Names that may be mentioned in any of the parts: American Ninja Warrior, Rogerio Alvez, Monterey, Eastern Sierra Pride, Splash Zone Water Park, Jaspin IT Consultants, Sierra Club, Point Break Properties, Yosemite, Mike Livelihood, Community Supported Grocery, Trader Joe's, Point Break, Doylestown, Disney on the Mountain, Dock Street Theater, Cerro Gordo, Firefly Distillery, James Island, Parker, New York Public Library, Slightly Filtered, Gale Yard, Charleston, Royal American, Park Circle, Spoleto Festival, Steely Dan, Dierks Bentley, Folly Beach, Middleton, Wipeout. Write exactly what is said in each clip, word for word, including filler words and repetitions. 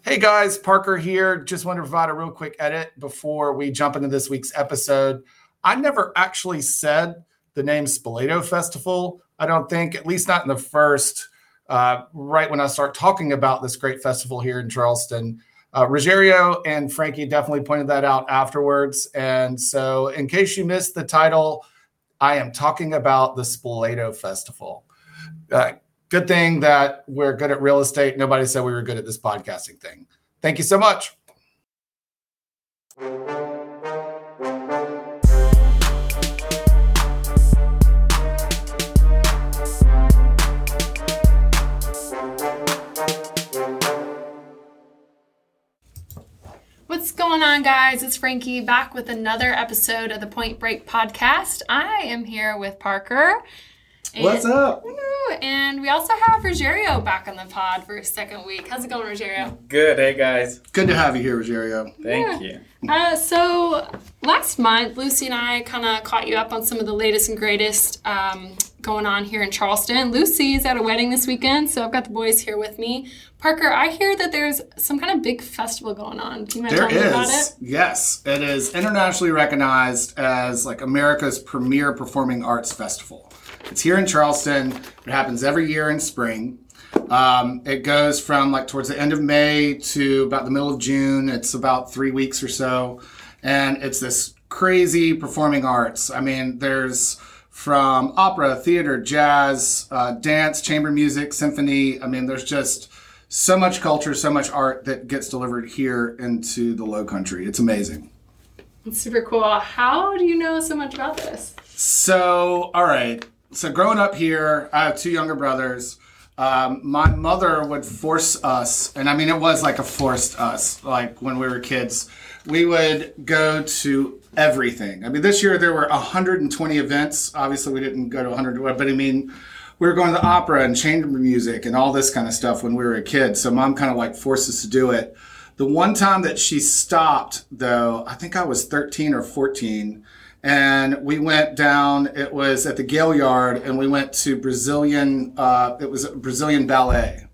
Hey guys, Parker here. Just wanted to provide a real quick edit before we jump into this week's episode. I never actually said the name Spoleto Festival, I don't think, at least not in the first, uh, right when I start talking about this great festival here in Charleston. Uh, Rogerio and Frankie definitely pointed that out afterwards. And so in case you missed the title, I am talking about the Spoleto Festival. Uh, good thing that we're good at real estate. Nobody said we were good at this podcasting thing. Thank you so much. What's going on, guys? It's Frankie back with another episode of the Point Break podcast. I am here with Parker. And, What's up? And we also have Rogerio back on the pod for a second week. How's it going, Rogerio? Good. Hey, guys. Good to have you here, Rogerio. Thank yeah. you. Uh, so last month, Lucy and I kind of caught you up on some of the latest and greatest um, going on here in Charleston. Lucy's at a wedding this weekend, so I've got the boys here with me. Parker, I hear that there's some kind of big festival going on. Do you mind telling me about it? Yes. It is internationally recognized as like America's premier performing arts festival. It's here in Charleston. It happens every year in spring. Um, it goes from like towards the end of May to about the middle of June. It's about three weeks or so. And it's this crazy performing arts. I mean, there's from opera, theater, jazz, uh, dance, chamber music, symphony. I mean, there's just so much culture, so much art that gets delivered here into the Lowcountry. It's amazing. It's super cool. How do you know so much about this? So, all right. So growing up here, I have two younger brothers. Um, my mother would force us, and I mean, it was like a forced us, like when we were kids. We would go to everything. I mean, this year there were one hundred twenty events. Obviously, we didn't go to one hundred, but I mean, we were going to the opera and chamber music and all this kind of stuff when we were a kid. So mom kind of like forced us to do it. The one time that she stopped, though, I think I was thirteen or fourteen, and we went down, it was at the Gale Yard, and we went to Brazilian, uh, it was Brazilian ballet.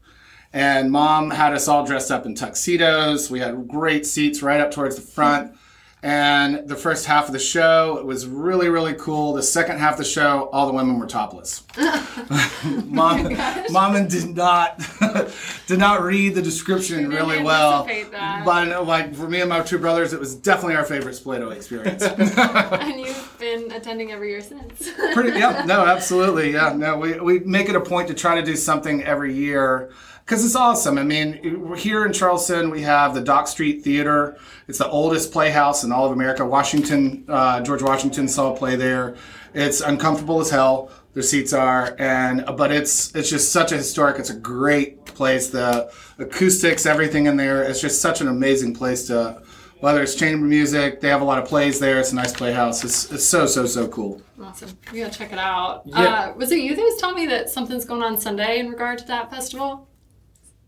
And mom had us all dressed up in tuxedos. We had great seats right up towards the front. And the first half of the show, it was really, really cool. The second half of the show, all the women were topless. mom, oh mom did not did not read the description really well. That. But like for me and my two brothers, it was definitely our favorite Spoleto experience. And you've been attending every year since. Pretty, yeah, no, absolutely, yeah, no. We we make it a point to try to do something every year. Because it's awesome. I mean, here in Charleston, we have the Dock Street Theater. It's the oldest playhouse in all of America. Washington, uh, George Washington saw a play there. It's uncomfortable as hell. Their seats are, and but it's it's just such a historic. It's a great place. The acoustics, everything in there. It's just such an amazing place to. Whether it's chamber music, they have a lot of plays there. It's a nice playhouse. It's, it's so, so, so cool. Awesome. We gotta check it out. Yeah. Uh, was it you that was telling me that something's going on Sunday in regard to that festival?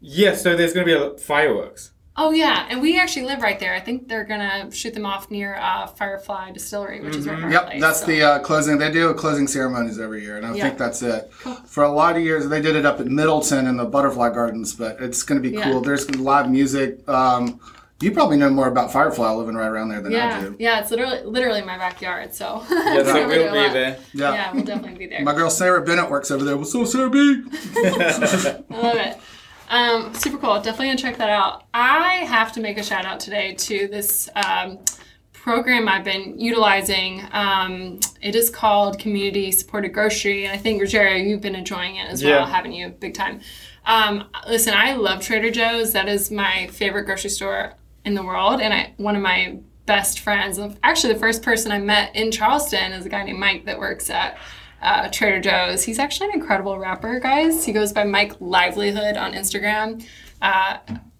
Yeah, so there's going to be a fireworks. Oh, yeah, and we actually live right there. I think they're going to shoot them off near uh, Firefly Distillery, which mm-hmm. is right in Yep, place, that's so. the uh, closing. They do closing ceremonies every year, and I yeah. think that's it. Cool. For a lot of years, they did it up at Middleton in the Butterfly Gardens, but it's going to be yeah. cool. There's live music. Um, you probably know more about Firefly living right around there than yeah. I do. Yeah, it's literally literally my backyard, so. Yeah, so we'll be there. Yeah. yeah, we'll definitely be there. My girl Sarah Bennett works over there. What's up, Sarah B? I love it. Um, super cool. Definitely going to check that out. I have to make a shout out today to this um, program I've been utilizing. Um, it is called Community Supported Grocery. And I think, Rogerio, you've been enjoying it as well, yeah. haven't you? Big time. Um, listen, I love Trader Joe's. That is my favorite grocery store in the world. And I one of my best friends, actually the first person I met in Charleston is a guy named Mike that works at Uh, Trader Joe's. He's actually an incredible rapper, guys. He goes by Mike Livelihood on Instagram. Uh,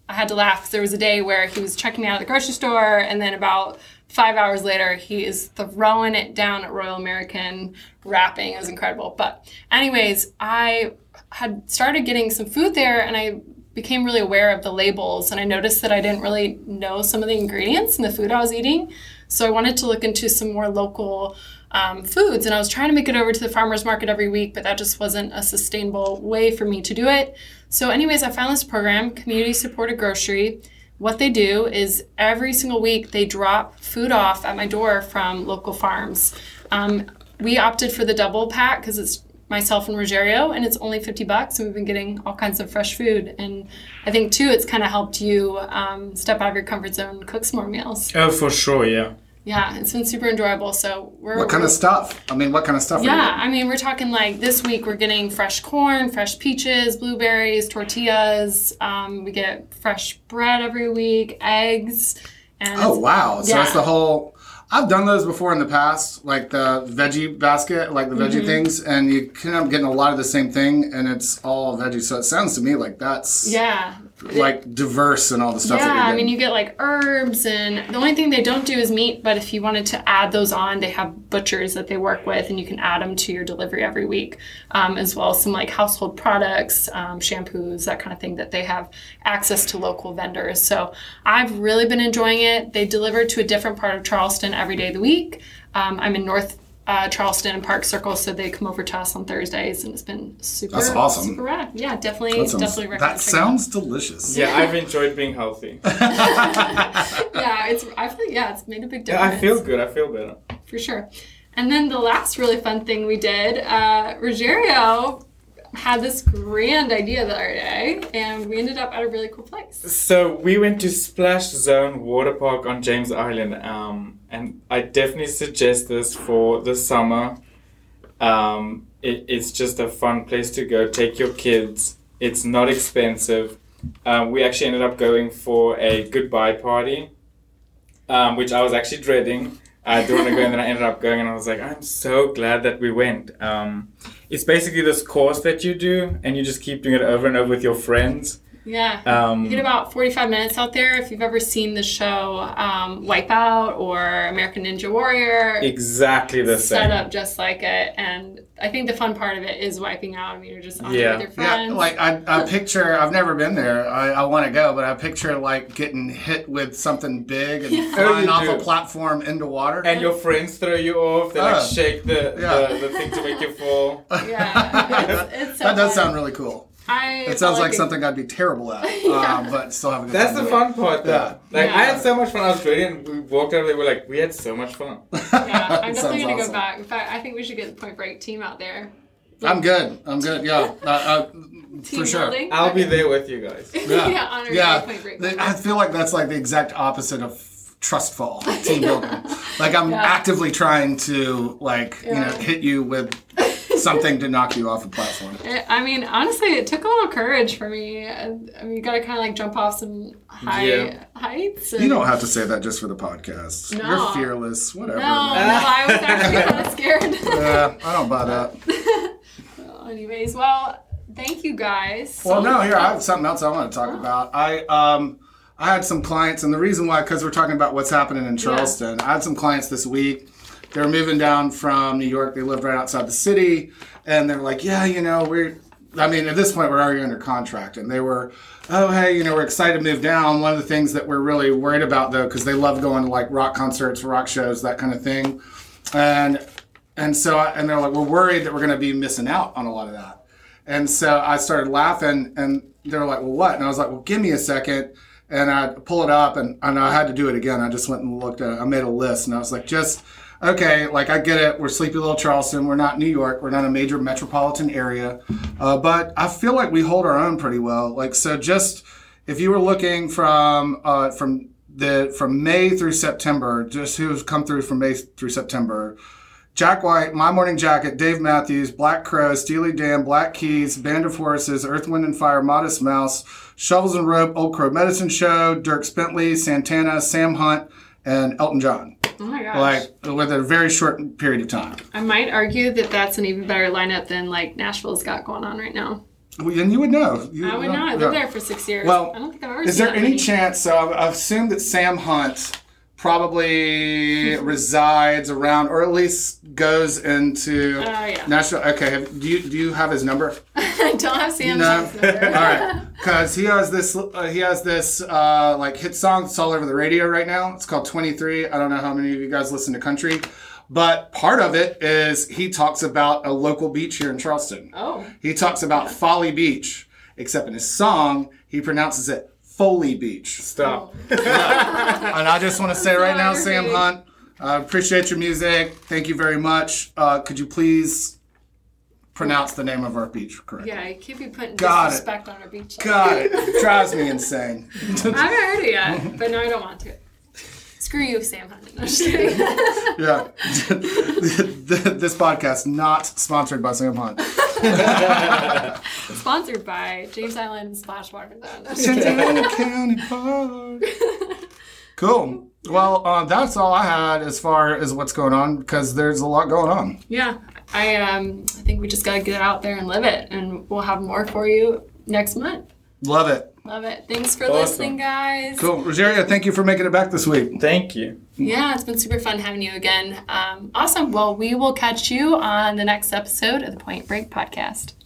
I had to laugh. There was a day where he was checking me out of the grocery store, and then about five hours later, he is throwing it down at Royal American rapping. It was incredible. But anyways, I had started getting some food there, and I became really aware of the labels, and I noticed that I didn't really know some of the ingredients in the food I was eating. So I wanted to look into some more local um, foods, and I was trying to make it over to the farmer's market every week, but that just wasn't a sustainable way for me to do it. So anyways, I found this program, Community Supported Grocery. What they do is every single week they drop food off at my door from local farms. Um, we opted for the double pack because it's myself and Rogerio, and it's only fifty bucks, and we've been getting all kinds of fresh food. And I think too, it's kind of helped you um, step out of your comfort zone and cook some more meals. Oh, for sure, yeah. Yeah, it's been super enjoyable. So we're what kind we're, of stuff? I mean, what kind of stuff? Yeah, are you getting? I mean, we're talking like this week we're getting fresh corn, fresh peaches, blueberries, tortillas. Um, we get fresh bread every week, eggs. And oh wow! Yeah. So that's the whole. I've done those before in the past, like the veggie basket, like the mm-hmm. veggie things, and you end up getting a lot of the same thing, and it's all veggie. So it sounds to me like that's yeah. like diverse and all the stuff yeah, that you're getting. I mean, you get like herbs, and the only thing they don't do is meat, but if you wanted to add those on, they have butchers that they work with, and you can add them to your delivery every week, um, as well as some like household products, um, shampoos, that kind of thing, that they have access to local vendors. So I've really been enjoying it. They deliver to a different part of Charleston every day of the week. Um, I'm in North uh, Charleston and Park Circle, so they come over to us on Thursdays, and it's been super. That's awesome. Super rad. Yeah, definitely, that sounds, definitely. That sounds out. Delicious. Yeah, I've enjoyed being healthy. yeah, it's. I feel yeah, it's made a big difference. Yeah, I feel good. I feel better. For sure. And then the last really fun thing we did, uh, Rogerio had this grand idea the other day, and we ended up at a really cool place. So we went to Splash Zone Water Park on James Island, um, and I definitely suggest this for the summer. Um, it, it's just a fun place to go. Take your kids. It's not expensive. Um, we actually ended up going for a goodbye party, um, which I was actually dreading. I didn't want to go, and then I ended up going, and I was like, I'm so glad that we went. Um, it's basically this course that you do, and you just keep doing it over and over with your friends. Yeah. Um, you get about forty-five minutes out there. If you've ever seen the show um, Wipeout or American Ninja Warrior. Exactly the same. Set up just like it. And I think the fun part of it is wiping out. I mean, you're just on yeah. with your friends. Yeah, like I, I picture, I've never been there. I, I want to go, but I picture like getting hit with something big and yeah. flying oh, off do. a platform into water. And your friends throw you off. They oh. like shake the, yeah. the, the thing to make you fall. Yeah. It's, it's so that does fun. Sound really cool. I it sounds like, like something I'd be terrible at, yeah. um, but still having a good That's time the fun part, though. Yeah. Like, yeah. I had so much fun. I was ready, and we walked out, and we were like, we had so much fun. Yeah, I'm definitely going to awesome. go back. In fact, I think we should get the Point Break team out there. Like, I'm good. I'm good, yeah. Uh, uh, for sure. Building? I'll okay. be there with you guys. Yeah, yeah, on our yeah. Point Break. They, I feel like that's like the exact opposite of trust fall, team building. Like, I'm yeah. actively trying to, like, yeah. you know, hit you with... something to knock you off the platform. It, I mean, honestly, it took a little courage for me. I, I mean, you got to kind of like jump off some high yeah. heights. And... You don't have to say that just for the podcast. No. You're fearless, whatever. No, no, I was actually kind of scared. Yeah, I don't buy that. Well, anyways, well, thank you guys. Well, so no, here, I have something else I want to talk oh. about. I, um... I had some clients, and the reason why, because we're talking about what's happening in Charleston. Yeah. I had some clients this week. They were moving down from New York. They lived right outside the city. And they're like, yeah, you know, we're, I mean, at this point, we're already under contract. And they were, oh, hey, you know, we're excited to move down. One of the things that we're really worried about, though, because they love going to, like, rock concerts, rock shows, that kind of thing. And and so, I, and they're like, we're worried that we're going to be missing out on a lot of that. And so I started laughing. And they were like, well, what? And I was like, well, give me a second. And I pull it up, and, and I had to do it again. I just went and looked at it. I made a list, and I was like, just... okay, like I get it, we're sleepy little Charleston, we're not New York, we're not a major metropolitan area, uh, but I feel like we hold our own pretty well. Like, so just, if you were looking from uh, from the from May through September, just who's come through from May through September, Jack White, My Morning Jacket, Dave Matthews, Black Crow, Steely Dan, Black Keys, Band of Horses, Earth, Wind and Fire, Modest Mouse, Shovels and Rope, Old Crow Medicine Show, Dierks Bentley, Santana, Sam Hunt, and Elton John. Oh my gosh. Like, with a very short period of time. I might argue that that's an even better lineup than, like, Nashville's got going on right now. Well, and you would know. You, I would know. I lived yeah. there for six years. Well, I don't think I've ever is seen there any many. chance, so I assume that Sam Hunt probably resides around, or at least goes into uh, yeah. Nashville. Okay, have, do, you, do you have his number? I don't have Sam no. Hunt's number. All right. Because he has this, uh, he has this uh, like hit song that's all over the radio right now. It's called twenty-three. I don't know how many of you guys listen to country. But part of it is he talks about a local beach here in Charleston. Oh. He talks about yeah. Folly Beach. except in his song, he pronounces it Folly Beach. Stop. Oh. Yeah. And I just want to say right now, Sam Hunt, I uh, appreciate your music. Thank you very much. Uh, could you please pronounce the name of our beach correctly? Yeah, I keep you putting Got disrespect it. on our beach. Got it. It drives me insane. I haven't heard it yet, but now I don't want to. Screw you, Sam Hunt. No, I'm just kidding. Yeah. This podcast not sponsored by Sam Hunt. Sponsored by James Island Splash Water County Park. Cool. Well, uh, that's all I had as far as what's going on, because there's a lot going on. Yeah. I um I think we just got to get out there and live it, and we'll have more for you next month. Love it. Love it. Thanks for awesome. listening, guys. Cool. Rogeria, thank you for making it back this week. Thank you. Yeah, it's been super fun having you again. Um, awesome. Well, we will catch you on the next episode of the Point Break podcast.